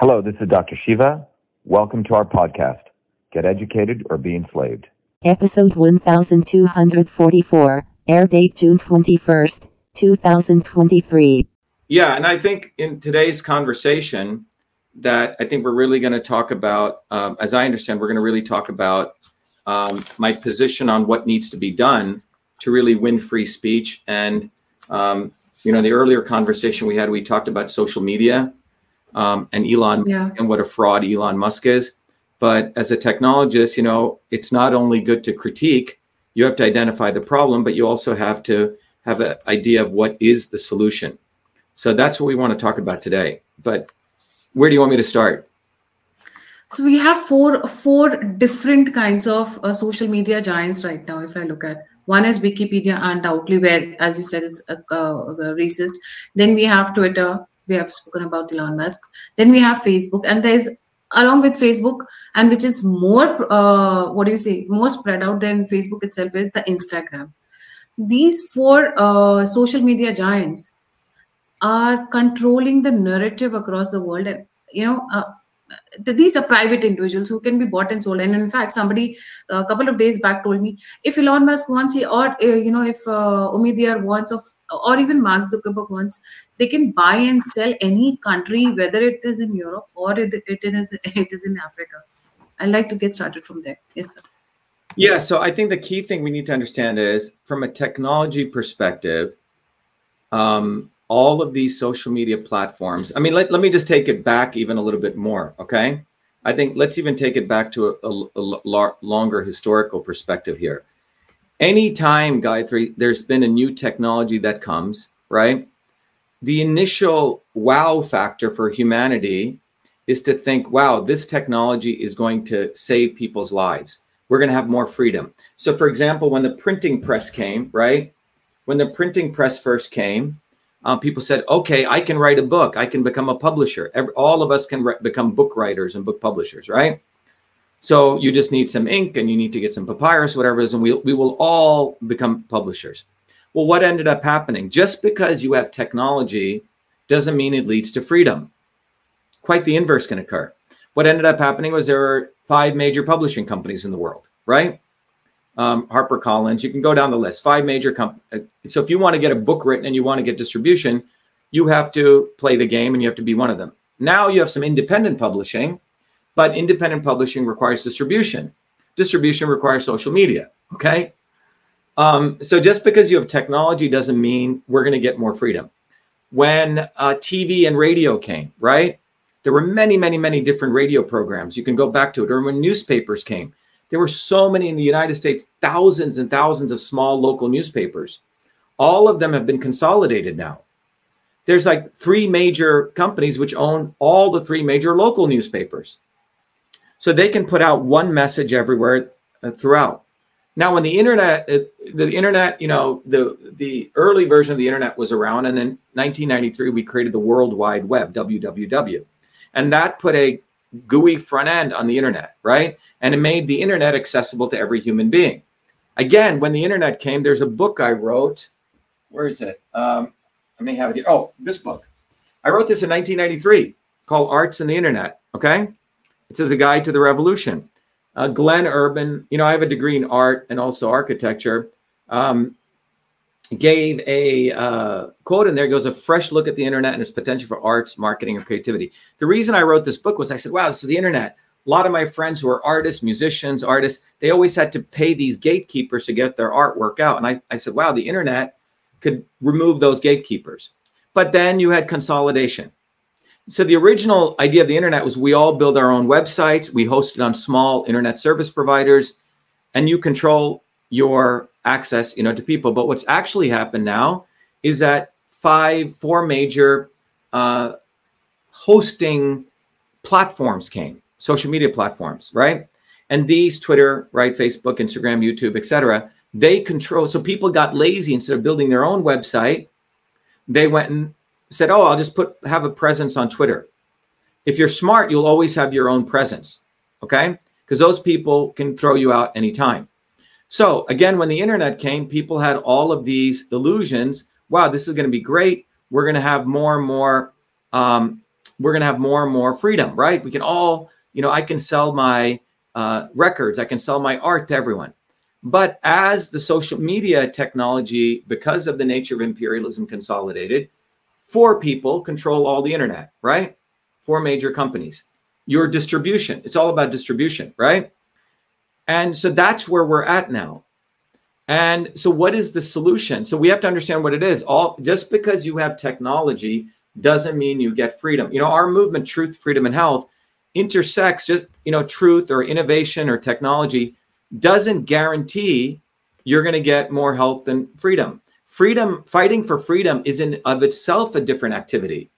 Hello, this is Dr. Shiva. Welcome to our podcast, Get Educated or Be Enslaved. Episode 1244, air date June 21st, 2023. Yeah, and I think in today's conversation that I think we're really going to talk about, as I understand, we're going to really talk about my position on what needs to be done to really win free speech. And, you know, in the earlier conversation we had, we talked about social media. And Elon and what a fraud Elon Musk is. But as a technologist, you know, it's not only good to critique, you have to identify the problem, but you also have to have an idea of what is the solution. So that's what we want to talk about today. But where do you want me to start? So we have four different kinds of social media giants right now, if I look at. One is Wikipedia, undoubtedly, where, as you said, it's racist. Then we have Twitter. We have spoken about Elon Musk. Then we have Facebook, and there's along with Facebook, and which is more, more spread out than Facebook itself is the Instagram. So these four social media giants are controlling the narrative across the world. And, you know, these are private individuals who can be bought and sold. And in fact, somebody a couple of days back told me, if Elon Musk wants, if Omidyar wants, or even Mark Zuckerberg wants, they can buy and sell any country, whether it is in Europe or it is in Africa. I'd like to get started from there. Yes, sir. Yeah, so I think the key thing we need to understand is, from a technology perspective, all of these social media platforms, I mean, let me just take it back even a little bit more, okay? I think let's even take it back to a longer historical perspective here. Anytime, Gayatri, there's been a new technology that comes, right? The initial wow factor for humanity is to think, wow, this technology is going to save people's lives. We're going to have more freedom. So, for example, when the printing press came, right? When the printing press first came, people said, okay, I can write a book. I can become a publisher. All of us can become book writers and book publishers, right? So you just need some ink and you need to get some papyrus, whatever it is, and we will all become publishers. Well, what ended up happening? Just because you have technology doesn't mean it leads to freedom. Quite the inverse can occur. What ended up happening was there were 5 major publishing companies in the world, right? Harper Collins, you can go down the list, 5 major companies. So if you want to get a book written and you want to get distribution, you have to play the game and you have to be one of them. Now you have some independent publishing, but independent publishing requires distribution. Distribution requires social media, okay? So just because you have technology doesn't mean we're going to get more freedom. When TV and radio came, right? There were many, many, many different radio programs. You can go back to it. Or when newspapers came, there were so many in the United States, thousands and thousands of small local newspapers. All of them have been consolidated now. There's like 3 major companies which own all the 3 major local newspapers. So they can put out one message everywhere throughout. Now, when the internet, you know, the early version of the internet was around, and in 1993 we created the World Wide Web, WWW, and that put a GUI front end on the internet, right? And it made the internet accessible to every human being. Again, when the internet came, there's a book I wrote. Where is it? I may have it here. Oh, this book. I wrote this in 1993, called Arts and the Internet. Okay, it says A Guide to the Revolution. Glenn Urban, you know, I have a degree in art and also architecture, gave a quote in there. It goes, a fresh look at the internet and its potential for arts, marketing, and creativity. The reason I wrote this book was I said, wow, this is the internet. A lot of my friends who are artists, musicians, artists, they always had to pay these gatekeepers to get their artwork out. And I said, wow, the internet could remove those gatekeepers. But then you had consolidation. So the original idea of the internet was we all build our own websites. We host it on small internet service providers, and you control your access, you know, to people. But what's actually happened now is that 4 major hosting platforms came, social media platforms, right? And these Twitter, right, Facebook, Instagram, YouTube, etc. They control. So people got lazy. Instead of building their own website, they went and said, oh, I'll just have a presence on Twitter. If you're smart, you'll always have your own presence, okay? Because those people can throw you out anytime. So again, when the internet came, people had all of these illusions. Wow, this is going to be great. We're going to have more and more we're going to have more and more freedom, right? We can all, you know, I can sell my records, I can sell my art to everyone. But as the social media technology, because of the nature of imperialism, consolidated, four people control all the internet, right? Four major companies. Your distribution, it's all about distribution, right? And so that's where we're at now. And so what is the solution? So we have to understand what it is. Just because you have technology doesn't mean you get freedom. You know, our movement, Truth, Freedom, and Health, intersects just, you know, truth or innovation or technology doesn't guarantee you're going to get more health than freedom. Freedom, fighting for freedom is in of itself a different activity.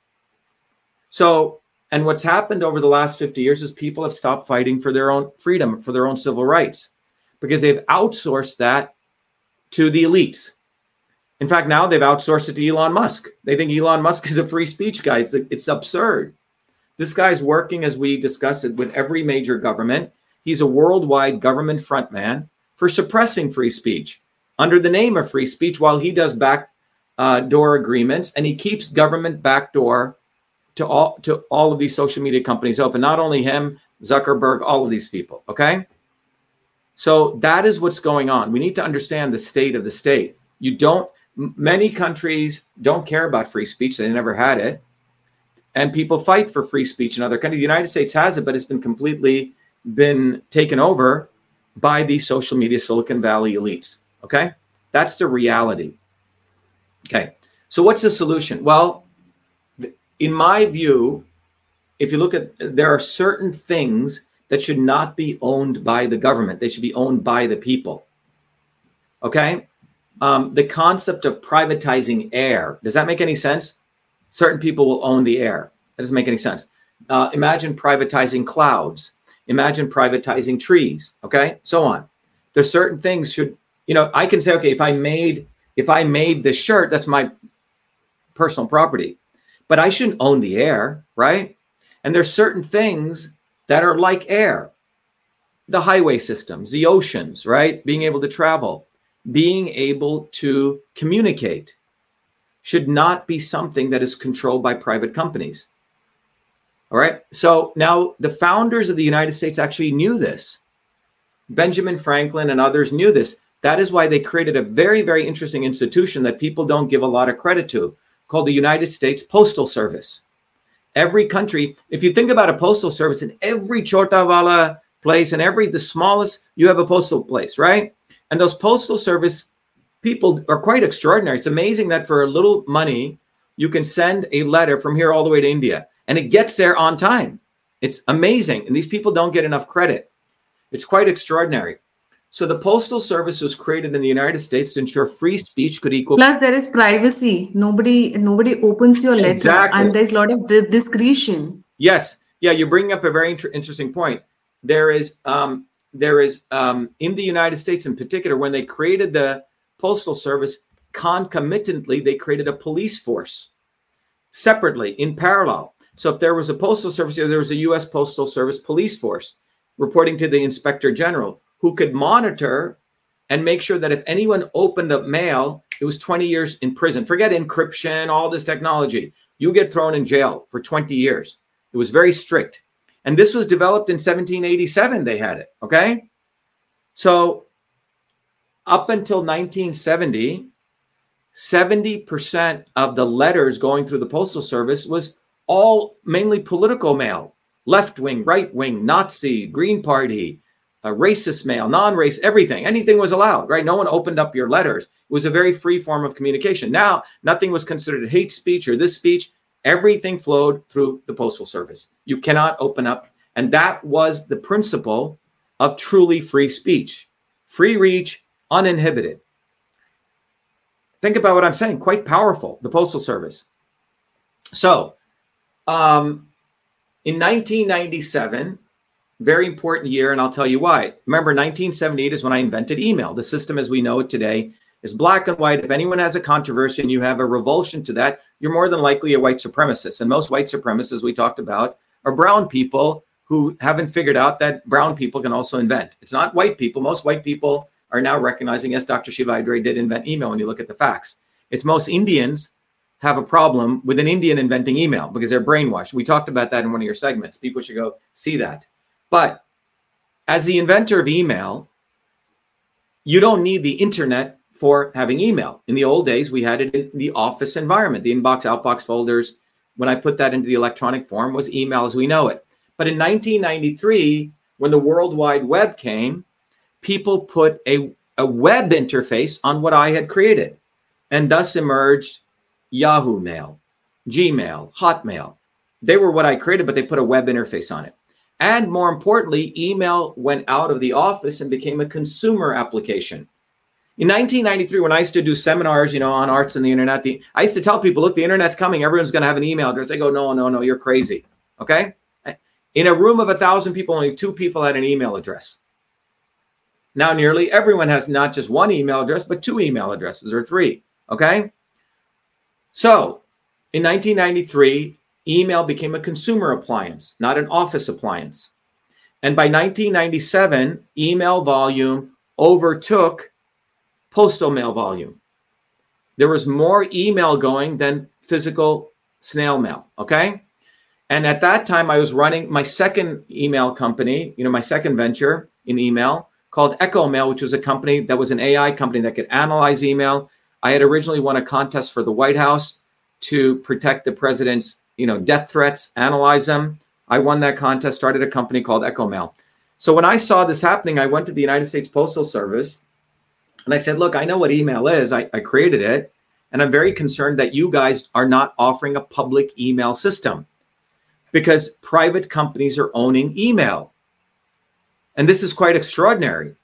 So, and what's happened over the last 50 years is people have stopped fighting for their own freedom, for their own civil rights, because they've outsourced that to the elites. In fact, now they've outsourced it to Elon Musk. They think Elon Musk is a free speech guy. It's absurd. This guy's working, as we discussed it, with every major government. He's a worldwide government frontman for suppressing free speech under the name of free speech, while he does backdoor agreements, and he keeps government backdoor to all of these social media companies open. Not only him, Zuckerberg, all of these people. Okay, so that is what's going on. We need to understand the state of the state. Many countries don't care about free speech; they never had it, and people fight for free speech in other countries. The United States has it, but it's been completely taken over by the social media Silicon Valley elites. Okay, that's the reality. Okay, so what's the solution? Well, in my view, if you look at, there are certain things that should not be owned by the government. They should be owned by the people. Okay, the concept of privatizing air, does that make any sense? Certain people will own the air. That doesn't make any sense. Imagine privatizing clouds. Imagine privatizing trees, okay, so on. There's certain things should, you know, I can say, okay, if I made this shirt, that's my personal property, but I shouldn't own the air, right? And there's certain things that are like air, the highway systems, the oceans, right? Being able to travel, being able to communicate should not be something that is controlled by private companies. All right. So now the founders of the United States actually knew this. Benjamin Franklin and others knew this. That is why they created a very, very interesting institution that people don't give a lot of credit to, called the United States Postal Service. Every country, if you think about a postal service, in every Chotavala place and the smallest, you have a postal place, right? And those postal service people are quite extraordinary. It's amazing that for a little money, you can send a letter from here all the way to India. And it gets there on time. It's amazing. And these people don't get enough credit. It's quite extraordinary. So the Postal Service was created in the United States to ensure free speech could equal. Plus, there is privacy. Nobody opens your letter. Exactly. And there's a lot of discretion. Yes. Yeah, you're bringing up a very interesting point. There is in the United States in particular, when they created the Postal Service, concomitantly, they created a police force separately in parallel. So if there was a postal service, there was a US Postal Service police force reporting to the inspector general, who could monitor and make sure that if anyone opened up mail, it was 20 years in prison. Forget encryption, all this technology. You get thrown in jail for 20 years. It was very strict. And this was developed in 1787. They had it. Okay. So up until 1970, 70% of the letters going through the Postal Service was all mainly political mail, left-wing, right-wing, Nazi, Green Party, racist mail, non-race, everything. Anything was allowed, right? No one opened up your letters. It was a very free form of communication. Now, nothing was considered hate speech or this speech. Everything flowed through the Postal Service. You cannot open up. And that was the principle of truly free speech, free reach, uninhibited. Think about what I'm saying. Quite powerful, the Postal Service. So, in 1997, very important year, and I'll tell you why. Remember, 1978 is when I invented email. The system as we know it today is black and white. If anyone has a controversy and you have a revulsion to that, you're more than likely a white supremacist. And most white supremacists we talked about are brown people who haven't figured out that brown people can also invent. It's not white people. Most white people are now recognizing, yes, Dr. Shiva Ayyadurai did invent email when you look at the facts. It's most Indians have a problem with an Indian inventing email because they're brainwashed. We talked about that in one of your segments. People should go see that. But as the inventor of email, you don't need the internet for having email. In the old days, we had it in the office environment, the inbox, outbox folders. When I put that into the electronic form was email as we know it. But in 1993, when the World Wide Web came, people put a web interface on what I had created, and thus emerged Yahoo Mail, Gmail, Hotmail. They were what I created, but they put a web interface on it. And more importantly, email went out of the office and became a consumer application. In 1993, when I used to do seminars, on arts and the internet, I used to tell people, look, the internet's coming. Everyone's going to have an email address. They go, no, you're crazy. Okay? In a room of 1,000 people, only 2 people had an email address. Now nearly everyone has not just 1 email address, but 2 email addresses or 3. Okay? So in 1993, email became a consumer appliance, not an office appliance. And by 1997, email volume overtook postal mail volume. There was more email going than physical snail mail, okay? And at that time, I was running my second email company, my second venture in email called Echo Mail, which was a company that was an AI company that could analyze email. I had originally won a contest for the White House to protect the president's, death threats, analyze them. I won that contest, started a company called Echo Mail. So when I saw this happening, I went to the United States Postal Service and I said, look, I know what email is. I created it. And I'm very concerned that you guys are not offering a public email system because private companies are owning email. And this is quite extraordinary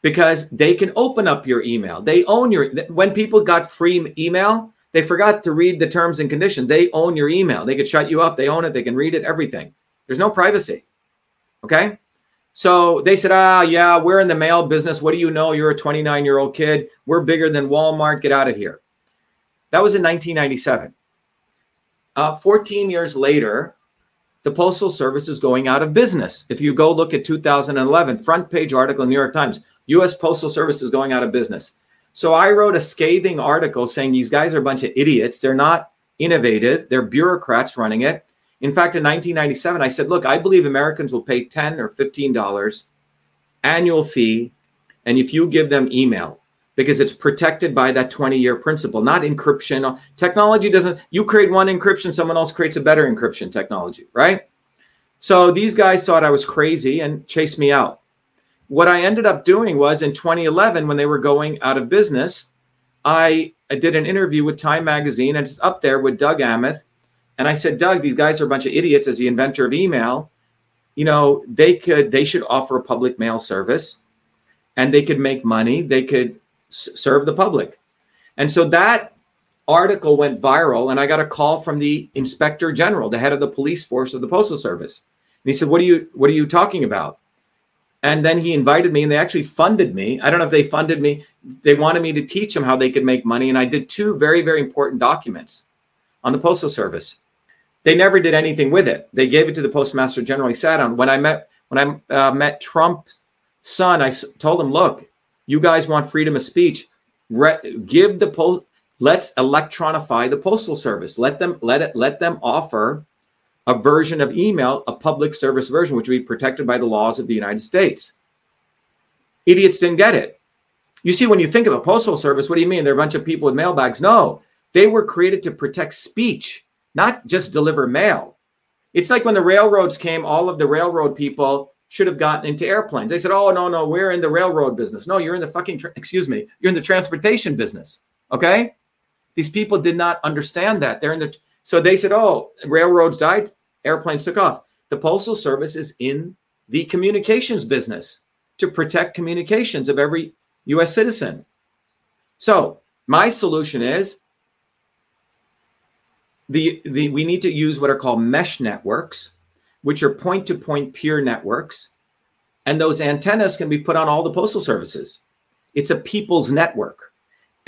because they can open up your email. They own when people got free email, they forgot to read the terms and conditions. They own your email. They could shut you up. They own it. They can read it, everything. There's no privacy. Okay? So they said, we're in the mail business. What do you know? You're a 29-year-old kid. We're bigger than Walmart. Get out of here. That was in 1997. 14 years later, the Postal Service is going out of business. If you go look at 2011, front page article in New York Times, U.S. Postal Service is going out of business. So I wrote a scathing article saying these guys are a bunch of idiots. They're not innovative. They're bureaucrats running it. In fact, in 1997, I said, look, I believe Americans will pay $10 or $15 annual fee. And if you give them email, because it's protected by that 20-year principle, not encryption. Technology doesn't, you create one encryption, someone else creates a better encryption technology, right? So these guys thought I was crazy and chased me out. What I ended up doing was in 2011, when they were going out of business, I did an interview with Time Magazine, and it's up there with Doug Aamoth. And I said, Doug, these guys are a bunch of idiots as the inventor of email. They should offer a public mail service and they could make money. They could serve the public. And so that article went viral and I got a call from the inspector general, the head of the police force of the Postal Service. And he said, what are you talking about? And then he invited me and they actually funded me. I don't know if they funded me. They wanted me to teach them how they could make money. And I did 2 very, very important documents on the Postal Service. They never did anything with it. They gave it to the Postmaster General. He sat on. When I met Trump's son, I told him, look, you guys want freedom of speech. Let's electronify the Postal Service. Let them offer a version of email, a public service version, which would be protected by the laws of the United States. Idiots didn't get it. You see, when you think of a postal service, what do you mean? They're a bunch of people with mailbags. No, they were created to protect speech, not just deliver mail. It's like when the railroads came, all of the railroad people should have gotten into airplanes. They said, no, we're in the railroad business. No, you're in the you're in the transportation business, okay? These people did not understand that. So they said, railroads died, airplanes took off. The Postal Service is in the communications business to protect communications of every U.S. citizen. So my solution is we need to use what are called mesh networks, which are point-to-point peer networks. And those antennas can be put on all the postal services. It's a people's network.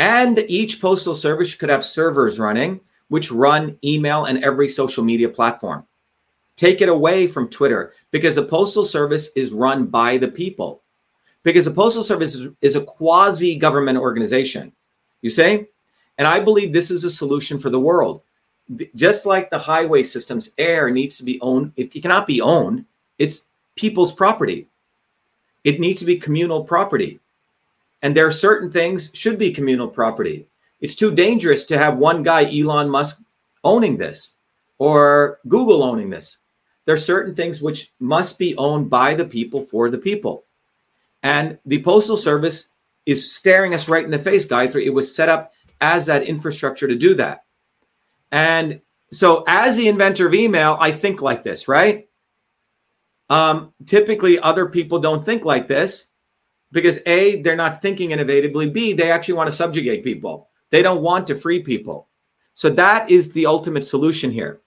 And each postal service could have servers running which run email and every social media platform. Take it away from Twitter because the Postal Service is run by the people. Because the Postal Service is a quasi-government organization, you see? And I believe this is a solution for the world. Just like the highway system's air needs to be owned, it cannot be owned. It's people's property. It needs to be communal property. And there are certain things should be communal property. It's too dangerous to have one guy, Elon Musk, owning this or Google owning this. There are certain things which must be owned by the people for the people. And the Postal Service is staring us right in the face, Gayatri. It was set up as that infrastructure to do that. And so as the inventor of email, I think like this, right? Typically, other people don't think like this because A, they're not thinking innovatively. B, they actually want to subjugate people. They don't want to free people. So that is the ultimate solution here.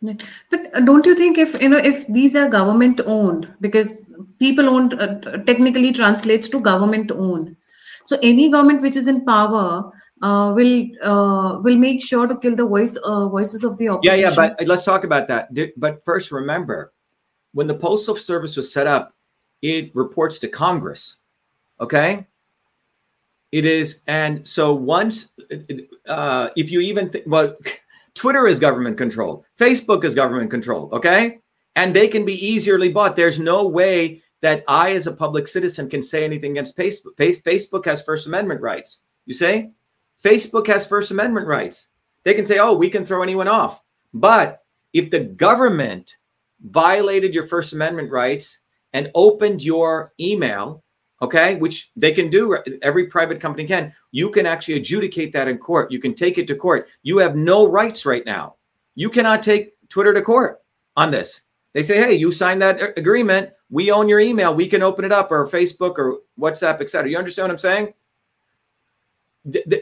But don't you think if, you know, if these are government owned, because people owned technically translates to government owned. So any government which is in power will make sure to kill the voices of the opposition. Yeah, but let's talk about that. But first, remember, when the Postal Service was set up, it reports to Congress, okay? It is, and so once, if you even think, well, Twitter is government controlled. Facebook is government controlled, okay? And they can be easily bought. There's no way that I, as a public citizen, can say anything against Facebook. Facebook has First Amendment rights, you see? Facebook has First Amendment rights. They can say, oh, we can throw anyone off. But if the government violated your First Amendment rights and opened your email, okay, which they can do, every private company can, you can actually adjudicate that in court. You can take it to court. You have no rights right now. You cannot take Twitter to court on this. They say, hey, you signed that agreement. We own your email. We can open it up, or Facebook or WhatsApp, et cetera. You understand what I'm saying?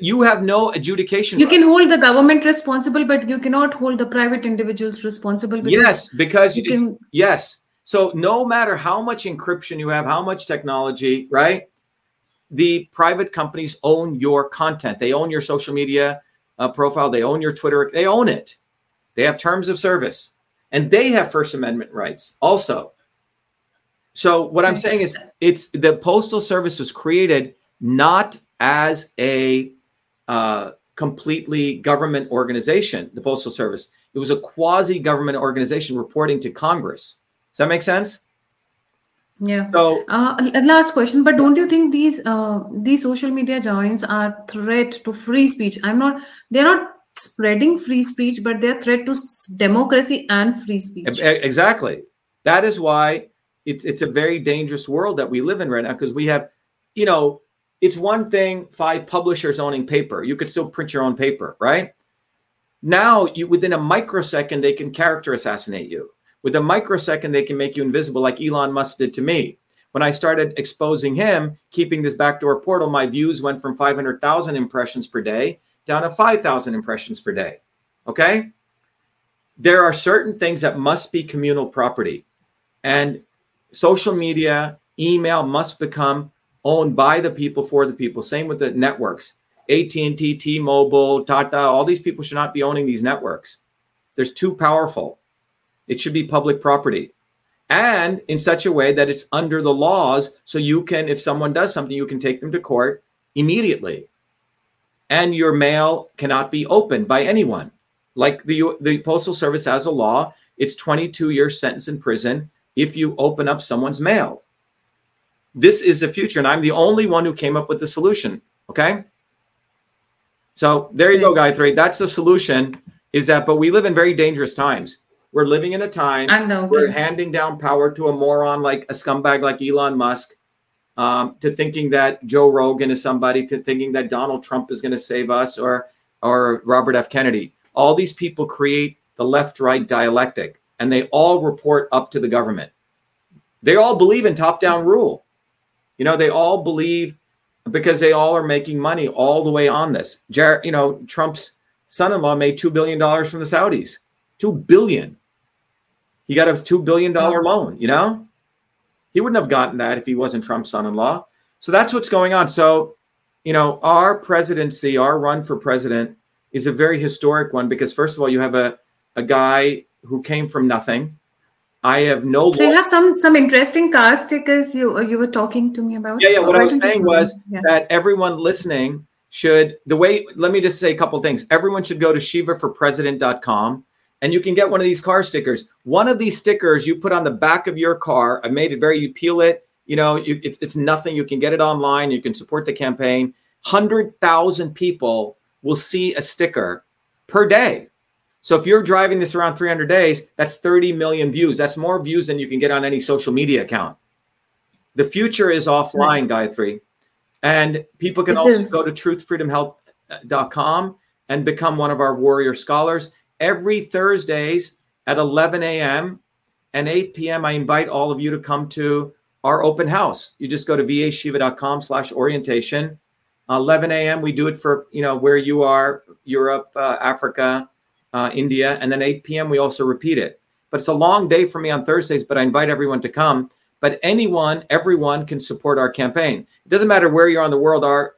You have no adjudication. You can hold the government responsible, but you cannot hold the private individuals responsible. Yes. So no matter how much encryption you have, how much technology, right? The private companies own your content. They own your social media profile. They own your Twitter. They own it. They have terms of service, and they have First Amendment rights also. So what I'm saying is, it's the Postal Service was created not as a completely government organization, the Postal Service. It was a quasi-government organization reporting to Congress. Does that make sense? Yeah. So last question, but don't you think these social media giants are threat to free speech? They're not spreading free speech, but they're threat to democracy and free speech. Exactly. That is why it's a very dangerous world that we live in right now, because we have, you know, it's one thing, 5 publishers owning paper. You could still print your own paper, right? Now, within a microsecond, they can character assassinate you. With a microsecond, they can make you invisible, like Elon Musk did to me. When I started exposing him, keeping this backdoor portal, my views went from 500,000 impressions per day down to 5,000 impressions per day, okay? There are certain things that must be communal property. And social media, email must become owned by the people for the people. Same with the networks. AT&T, T-Mobile, Tata, all these people should not be owning these networks. They're too powerful. It should be public property. And in such a way that it's under the laws, so you can, if someone does something, you can take them to court immediately. And your mail cannot be opened by anyone. Like the Postal Service has a law, it's 22-year sentence in prison if you open up someone's mail. This is the future, and I'm the only one who came up with the solution, okay? So there you go, Gayatri. That's the solution, is that, but we live in very dangerous times. We're living in a time we're handing down power to a moron, like a scumbag like Elon Musk, to thinking that Joe Rogan is somebody, to thinking that Donald Trump is going to save us, or Robert F. Kennedy. All these people create the left-right dialectic, and they all report up to the government. They all believe in top-down rule. You know, they all believe, because they all are making money all the way on this. You know, Trump's son-in-law made $2 billion from the Saudis. $2 billion. He got a $2 billion loan, you know? He wouldn't have gotten that if he wasn't Trump's son-in-law. So that's what's going on. So, you know, our presidency, our run for president is a very historic one because, first of all, you have a guy who came from nothing. I have no. So you have some interesting car stickers you were talking to me about. Yeah. What I was saying was that everyone listening should the way, let me just say a couple things. Everyone should go to shivaforpresident.com and you can get one of these car stickers. One of these stickers you put on the back of your car. I made it very, you peel it, you know, it's nothing. You can get it online. You can support the campaign. 100,000 people will see a sticker per day. So if you're driving this around 300 days, that's 30 million views. That's more views than you can get on any social media account. The future is offline, Gayatri. And people can also go to truthfreedomhealth.com and become one of our warrior scholars. Every Thursdays at 11 a.m. and 8 p.m., I invite all of you to come to our open house. You just go to VAShiva.com/orientation. 11 a.m. we do it for, you know, where you are, Europe, Africa, India. And then 8 p.m. we also repeat it. But it's a long day for me on Thursdays, but I invite everyone to come. But anyone, everyone can support our campaign. It doesn't matter where you are in the world. Our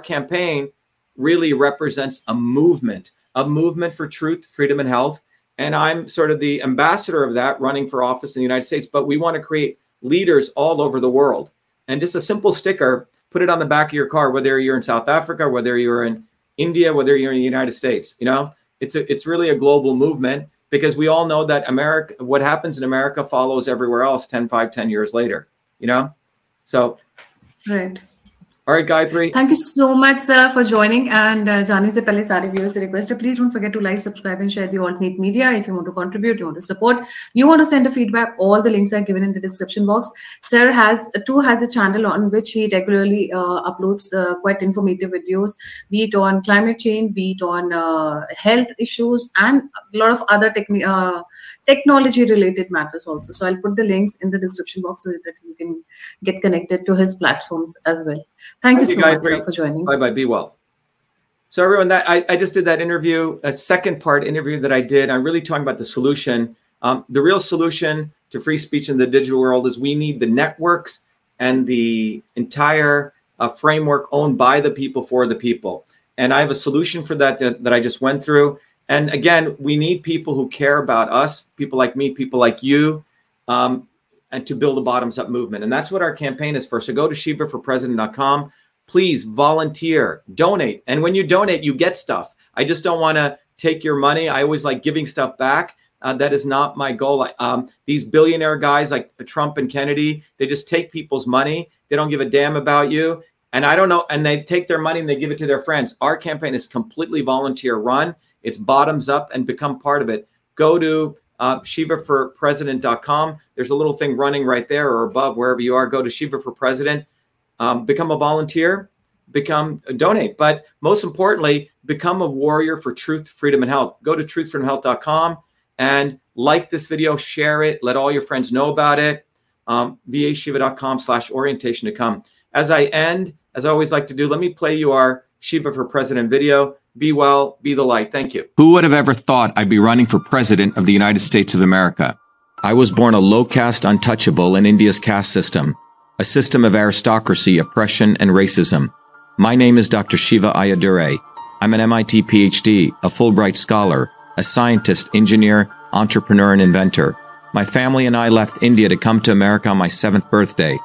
campaign really represents a movement for truth, freedom, and health. And I'm sort of the ambassador of that, running for office in the United States. But we want to create leaders all over the world. And just a simple sticker, put it on the back of your car, whether you're in South Africa, whether you're in India, whether you're in the United States. You know, it's really a global movement. Because we all know that America, what happens in America follows everywhere else 10 years later, you know? So. Right. All right, Gayatri. Thank you so much, sir, for joining. And Jani se pehle sare viewers se request, please don't forget to like, subscribe, and share the alternate media. If you want to contribute, you want to support, you want to send a feedback, all the links are given in the description box. Sir has a channel on which he regularly uploads quite informative videos, be it on climate change, be it on health issues, and a lot of other technology-related matters also. So I'll put the links in the description box so that you can get connected to his platforms as well. Thank you so much, sir, for joining. Bye-bye. Be well. So everyone, that I just did that interview, a second part interview that I did. I'm really talking about the solution. The real solution to free speech in the digital world is we need the networks and the entire framework owned by the people for the people. And I have a solution for that I just went through. And again, we need people who care about us, people like me, people like you, and to build a bottoms-up movement. And that's what our campaign is for. So go to shivaforpresident.com. Please volunteer, donate. And when you donate, you get stuff. I just don't want to take your money. I always like giving stuff back. That is not my goal. These billionaire guys like Trump and Kennedy, they just take people's money. They don't give a damn about you. And I don't know. And they take their money and they give it to their friends. Our campaign is completely volunteer run. It's bottoms up, and become part of it. Go to shivaforpresident.com. There's a little thing running right there or above wherever you are. Go to Shiva for President. Become a volunteer. Donate. But most importantly, become a warrior for truth, freedom, and health. Go to truthfreedomhealth.com and like this video, share it, let all your friends know about it. VAShiva.com/orientation to come. As I end, as I always like to do, let me play you our Shiva for President video. Be well, be the light. Thank you. Who would have ever thought I'd be running for president of the United States of America? I was born a low caste untouchable in India's caste system, a system of aristocracy, oppression, and racism. My name is Dr. Shiva Ayyadurai. I'm an MIT PhD, a Fulbright scholar, a scientist, engineer, entrepreneur, and inventor. My family and I left India to come to America on my 7th birthday.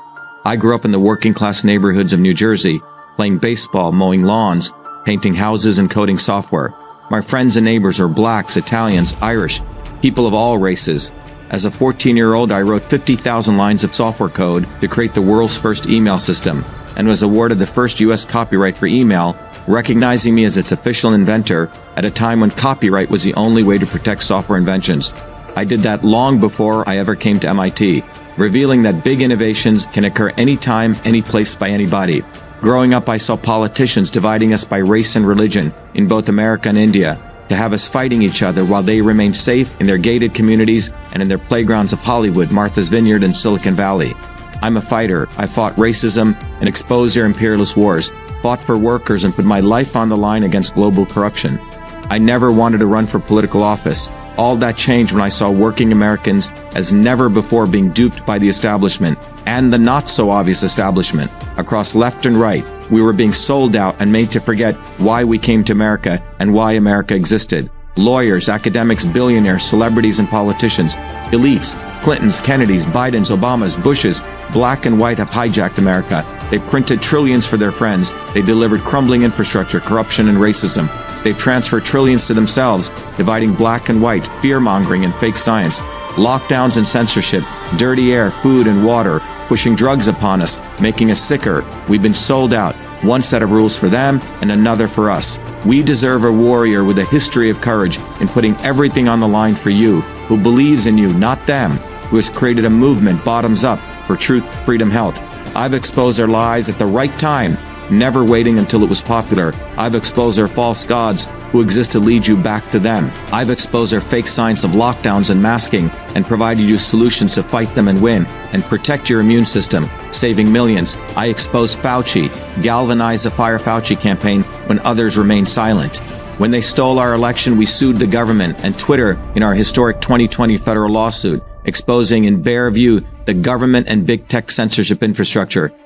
I grew up in the working class neighborhoods of New Jersey, playing baseball, mowing lawns, painting houses, and coding software. My friends and neighbors are blacks, Italians, Irish, people of all races. As a 14-year-old, I wrote 50,000 lines of software code to create the world's first email system and was awarded the first U.S. copyright for email, recognizing me as its official inventor at a time when copyright was the only way to protect software inventions. I did that long before I ever came to MIT, revealing that big innovations can occur anytime, any place, by anybody. Growing up, I saw politicians dividing us by race and religion in both America and India to have us fighting each other while they remained safe in their gated communities and in their playgrounds of Hollywood, Martha's Vineyard, and Silicon Valley. I'm a fighter. I fought racism and exposed their imperialist wars, fought for workers, and put my life on the line against global corruption. I never wanted to run for political office. All that changed when I saw working Americans as never before being duped by the establishment, and the not-so-obvious establishment. Across left and right, we were being sold out and made to forget why we came to America and why America existed. Lawyers, academics, billionaires, celebrities, and politicians, elites, Clintons, Kennedys, Bidens, Obamas, Bushes, black and white have hijacked America. They printed trillions for their friends. They delivered crumbling infrastructure, corruption, and racism. They've transferred trillions to themselves, dividing black and white, fear-mongering, and fake science. Lockdowns and censorship, dirty air, food, and water, pushing drugs upon us, making us sicker. We've been sold out. One set of rules for them and another for us. We deserve a warrior with a history of courage in putting everything on the line for you, who believes in you, not them, who has created a movement bottoms up for truth, freedom, health. I've exposed their lies at the right time, never waiting until it was popular. I've exposed their false gods who exist to lead you back to them. I've exposed their fake science of lockdowns and masking and provided you solutions to fight them and win and protect your immune system, saving millions. I expose Fauci, galvanized the Fire Fauci campaign when others remained silent. When they stole our election, we sued the government and Twitter in our historic 2020 federal lawsuit, exposing in bare view the government and big tech censorship infrastructure,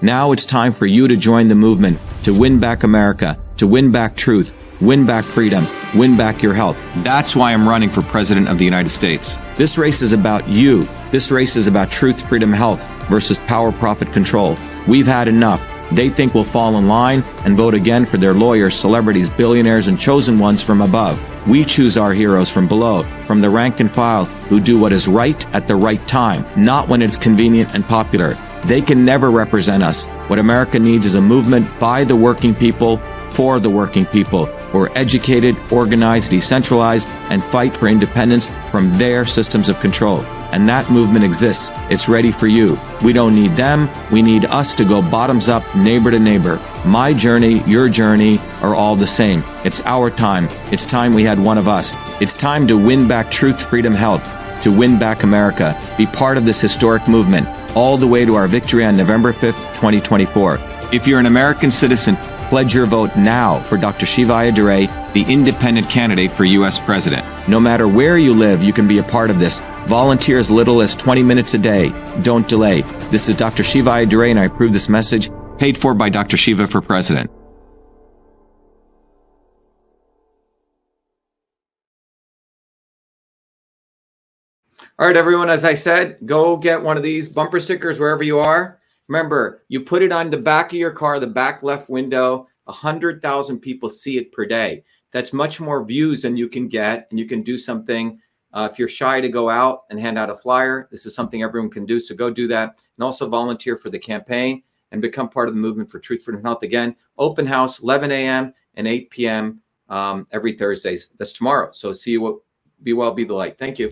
Now it's time for you to join the movement, to win back America, to win back truth, win back freedom, win back your health. That's why I'm running for President of the United States. This race is about you. This race is about truth, freedom, health versus power, profit, control. We've had enough. They think we'll fall in line and vote again for their lawyers, celebrities, billionaires, and chosen ones from above. We choose our heroes from below, from the rank and file, who do what is right at the right time, not when it's convenient and popular. They can never represent us. What America needs is a movement by the working people, for the working people, who are educated, organized, decentralized, and fight for independence from their systems of control. And that movement exists. It's ready for you. We don't need them. We need us to go bottoms up, neighbor to neighbor. My journey, your journey are all the same. It's our time. It's time we had one of us. It's time to win back truth, freedom, health, to win back America. Be part of this historic movement all the way to our victory on November 5th, 2024. If you're an American citizen, pledge your vote now for Dr. Shiva Ayyadurai, the independent candidate for US President. No matter where you live, you can be a part of this. Volunteer as little as 20 minutes a day. Don't delay. This is Dr. Shiva Ayyadurai, and I approve this message. Paid for by Dr. Shiva for President. All right, everyone, as I said, go get one of these bumper stickers wherever you are. Remember, you put it on the back of your car, the back left window. 100,000 people see it per day. That's much more views than you can get, and you can do something. If you're shy to go out and hand out a flyer, this is something everyone can do, so go do that. And also volunteer for the campaign and become part of the movement for Truth, Freedom, Health. Again, open house, 11 a.m. and 8 p.m. Every Thursday. That's tomorrow. So see you. Be well, be the light. Thank you.